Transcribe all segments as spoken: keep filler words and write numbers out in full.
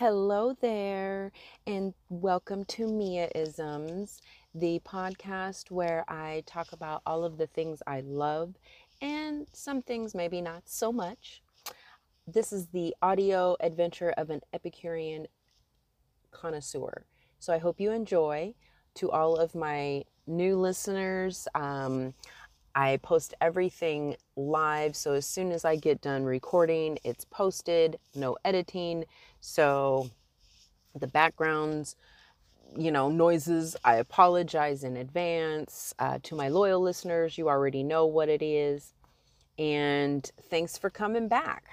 Hello there, and welcome to Mia Isms, the podcast where I talk about all of the things I love and some things maybe not so much. This is the audio adventure of an Epicurean connoisseur. So I hope you enjoy. To all of my new listeners, um, I post everything live, so as soon as I get done recording, it's posted, no editing, so the backgrounds, you know, noises, I apologize in advance. Uh, to my loyal listeners, you already know what it is, and thanks for coming back.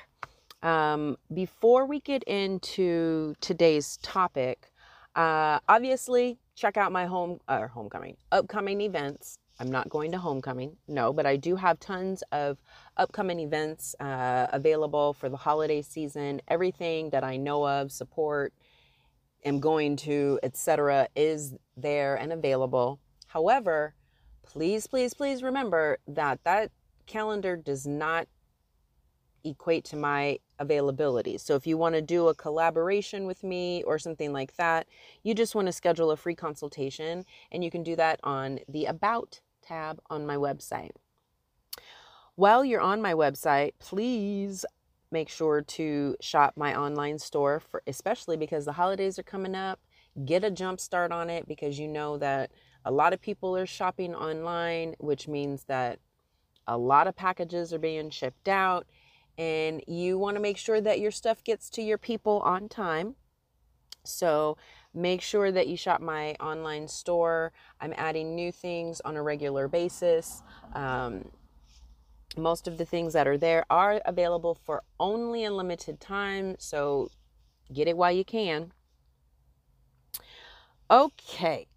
Um, before we get into today's topic, uh, obviously, check out my home, uh, homecoming, upcoming events. I'm not going to homecoming, no, but I do have tons of upcoming events uh, available for the holiday season. Everything that I know of, support, am going to, et cetera, is there and available. However, please, please, please remember that that calendar does not equate to my availability. So if you want to do a collaboration with me or something like that, you just want to schedule a free consultation, and you can do that on the About tab on my website. While you're on my website, please make sure to shop my online store, for especially because the holidays are coming up. Get a jump start on it, because you know that a lot of people are shopping online, which means that a lot of packages are being shipped out, and you want to make sure that your stuff gets to your people on time. So make sure that you shop my online store. I'm adding new things on a regular basis. Um, most of the things that are there are available for only a limited time, so get it while you can. Okay,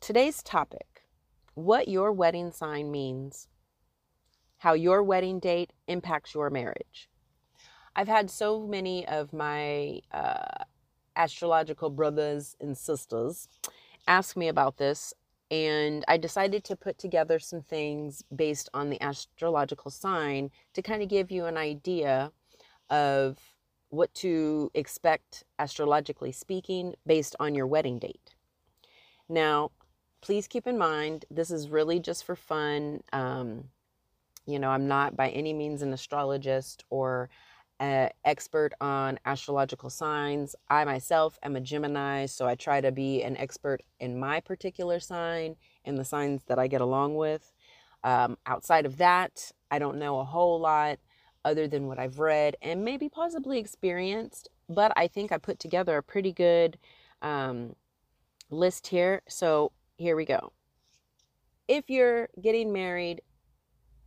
today's topic, what your wedding sign means, how your wedding date impacts your marriage. I've had so many of my uh, astrological brothers and sisters ask me about this, and I decided to put together some things based on the astrological sign to kind of give you an idea of what to expect astrologically speaking based on your wedding date. Now, please keep in mind, this is really just for fun. Um, you know, I'm not by any means an astrologist or an expert on astrological signs. I myself am a Gemini, so I try to be an expert in my particular sign and the signs that I get along with. Um, outside of that, I don't know a whole lot other than what I've read and maybe possibly experienced, but I think I put together a pretty good um, list here. So here we go. If you're getting married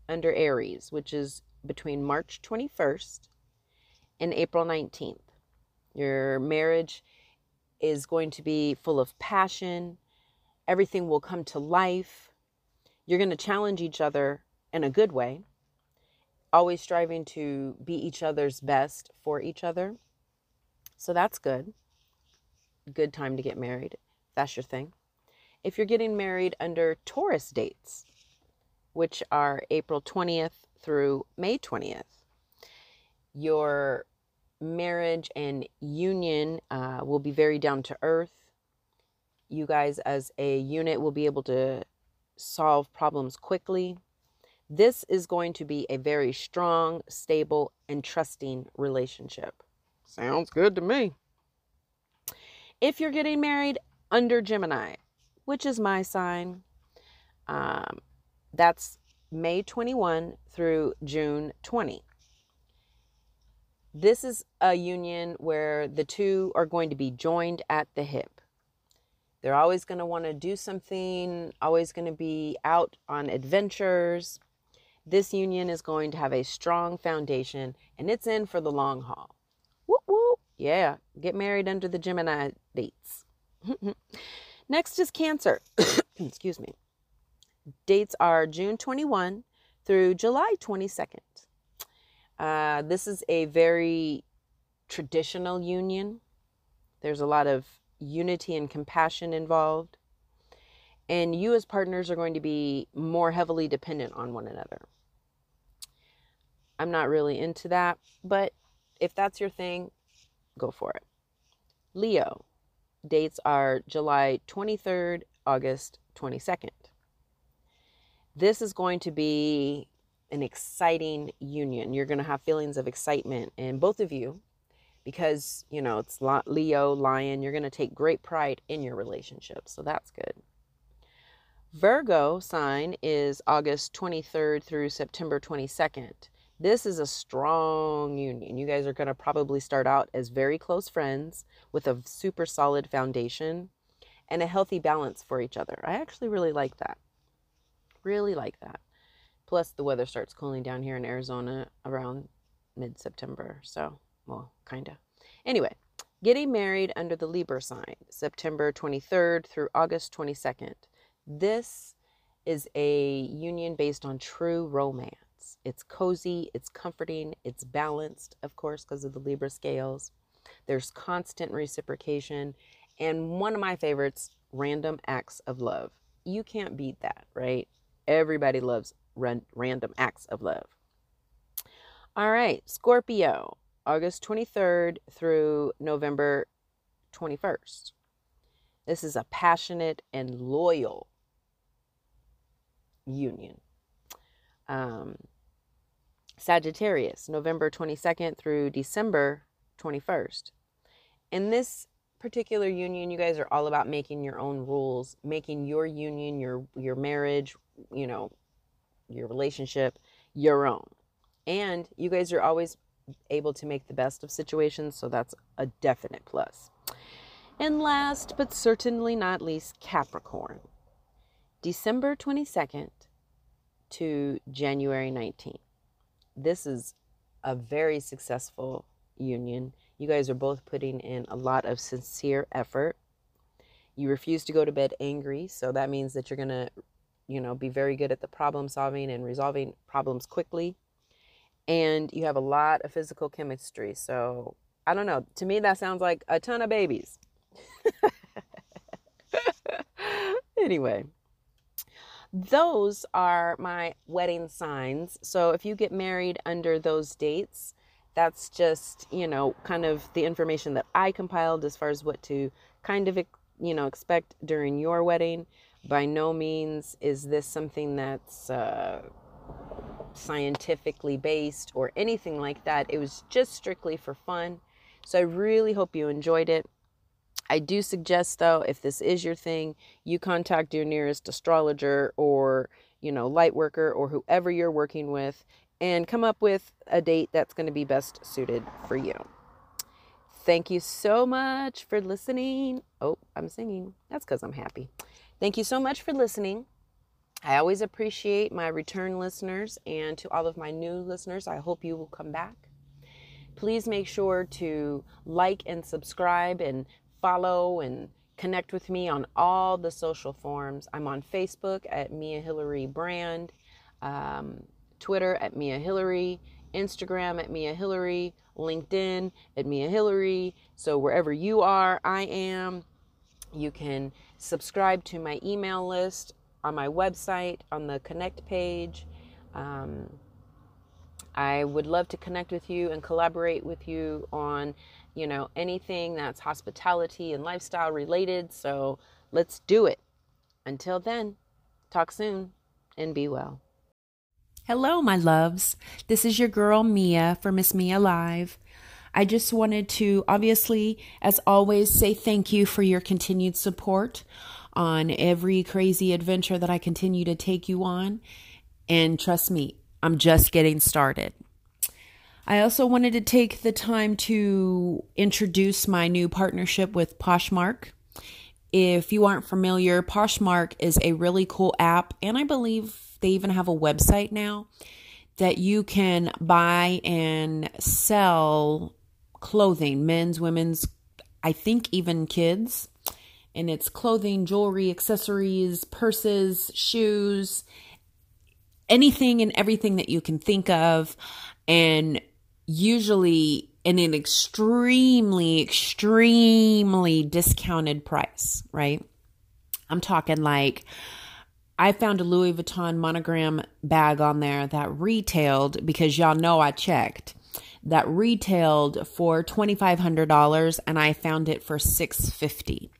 under Aries, which is between March twenty-first and April nineteenth. Your marriage is going to be full of passion. Everything will come to life. You're going to challenge each other in a good way, always striving to be each other's best for each other. So that's good. Good time to get married. That's your thing. If you're getting married under Taurus dates, which are April twentieth through May twentieth. Your marriage and union uh, will be very down to earth. You guys as a unit will be able to solve problems quickly. This is going to be a very strong, stable, and trusting relationship. Sounds good to me. If you're getting married under Gemini, which is my sign, um, that's May twenty-first through June twentieth. This is a union where the two are going to be joined at the hip. They're always going to want to do something, always going to be out on adventures. This union is going to have a strong foundation, and it's in for the long haul. Whoop, whoop. Yeah, get married under the Gemini dates. Next is Cancer. Excuse me. Dates are June twenty-first through July twenty-second. Uh, this is a very traditional union. There's a lot of unity and compassion involved. And you as partners are going to be more heavily dependent on one another. I'm not really into that, but if that's your thing, go for it. Leo. Dates are July twenty-third, August twenty-second. This is going to be an exciting union. You're going to have feelings of excitement in both of you because, you know, it's Leo, Lion. You're going to take great pride in your relationship. So that's good. Virgo sign is August twenty-third through September twenty-second. This is a strong union. You guys are going to probably start out as very close friends with a super solid foundation and a healthy balance for each other. I actually really like that. Really like that. Plus, the weather starts cooling down here in Arizona around mid-September. So, well, kind of. Anyway, getting married under the Libra sign, September twenty-third through August twenty-second. This is a union based on true romance. It's cozy, it's comforting, it's balanced, of course, because of the Libra scales. There's constant reciprocation. And one of my favorites, random acts of love. You can't beat that, right? Everybody loves ran- random acts of love. All right, Scorpio, August twenty-third through November twenty-first. This is a passionate and loyal union. Um, Sagittarius, November twenty-second through December twenty-first. In this particular union, you guys are all about making your own rules, making your union, your, your marriage, you know, your relationship, your own. And you guys are always able to make the best of situations. So that's a definite plus. And last, but certainly not least, Capricorn, December twenty-second to January nineteenth. This is a very successful union. You guys are both putting in a lot of sincere effort. You refuse to go to bed angry. So that means that you're going to, you know, be very good at the problem solving and resolving problems quickly. And you have a lot of physical chemistry. So I don't know. To me, that sounds like a ton of babies. Anyway, those are my wedding signs. So if you get married under those dates, that's just, you know, kind of the information that I compiled as far as what to kind of, you know, expect during your wedding. By no means is this something that's uh, scientifically based or anything like that. It was just strictly for fun. So I really hope you enjoyed it. I do suggest, though, if this is your thing, you contact your nearest astrologer or, you know, light worker or whoever you're working with and come up with a date that's going to be best suited for you. Thank you so much for listening. Oh, I'm singing. That's because I'm happy. Thank you so much for listening. I always appreciate my return listeners, and to all of my new listeners, I hope you will come back. Please make sure to like and subscribe and follow and connect with me on all the social forms. I'm on Facebook at Mia Hillary Brand, um, Twitter at Mia Hillary, Instagram at Mia Hillary, LinkedIn at Mia Hillary. So wherever you are, I am. You can subscribe to my email list on my website, on the Connect page. Um, I would love to connect with you and collaborate with you on, you know, anything that's hospitality and lifestyle related. So let's do it. Until then, talk soon and be well. Hello, my loves. This is your girl, Mia, for Miss Mia Live. I just wanted to, obviously, as always, say thank you for your continued support on every crazy adventure that I continue to take you on. And trust me, I'm just getting started. I also wanted to take the time to introduce my new partnership with Poshmark. If you aren't familiar, Poshmark is a really cool app, and I believe they even have a website now that you can buy and sell clothing, men's, women's, I think even kids. And it's clothing, jewelry, accessories, purses, shoes, anything and everything that you can think of, and usually in an extremely, extremely discounted price, right? I'm talking like, I found a Louis Vuitton monogram bag on there that retailed, because y'all know I checked, that retailed for twenty-five hundred dollars and I found it for six hundred fifty dollars.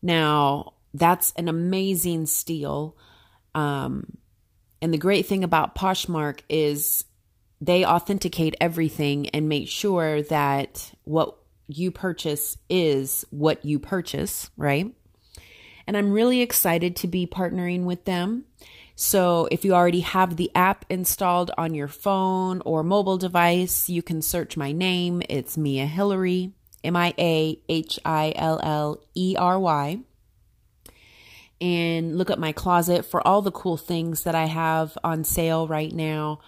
Now, that's an amazing steal. Um, and the great thing about Poshmark is they authenticate everything and make sure that what you purchase is what you purchase, right? And I'm really excited to be partnering with them. So if you already have the app installed on your phone or mobile device, you can search my name. It's Mia Hillary, M I A H I L L E R Y. And look up my closet for all the cool things that I have on sale right now.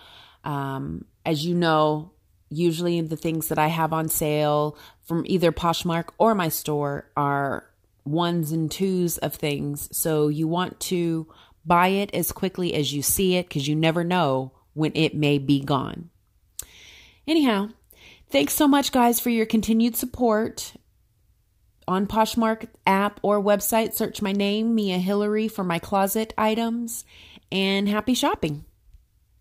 Um, as you know, usually the things that I have on sale from either Poshmark or my store are ones and twos of things. So you want to buy it as quickly as you see it, because you never know when it may be gone. Anyhow, thanks so much, guys, for your continued support. On Poshmark app or website, search my name, Mia Hillary, for my closet items. And happy shopping.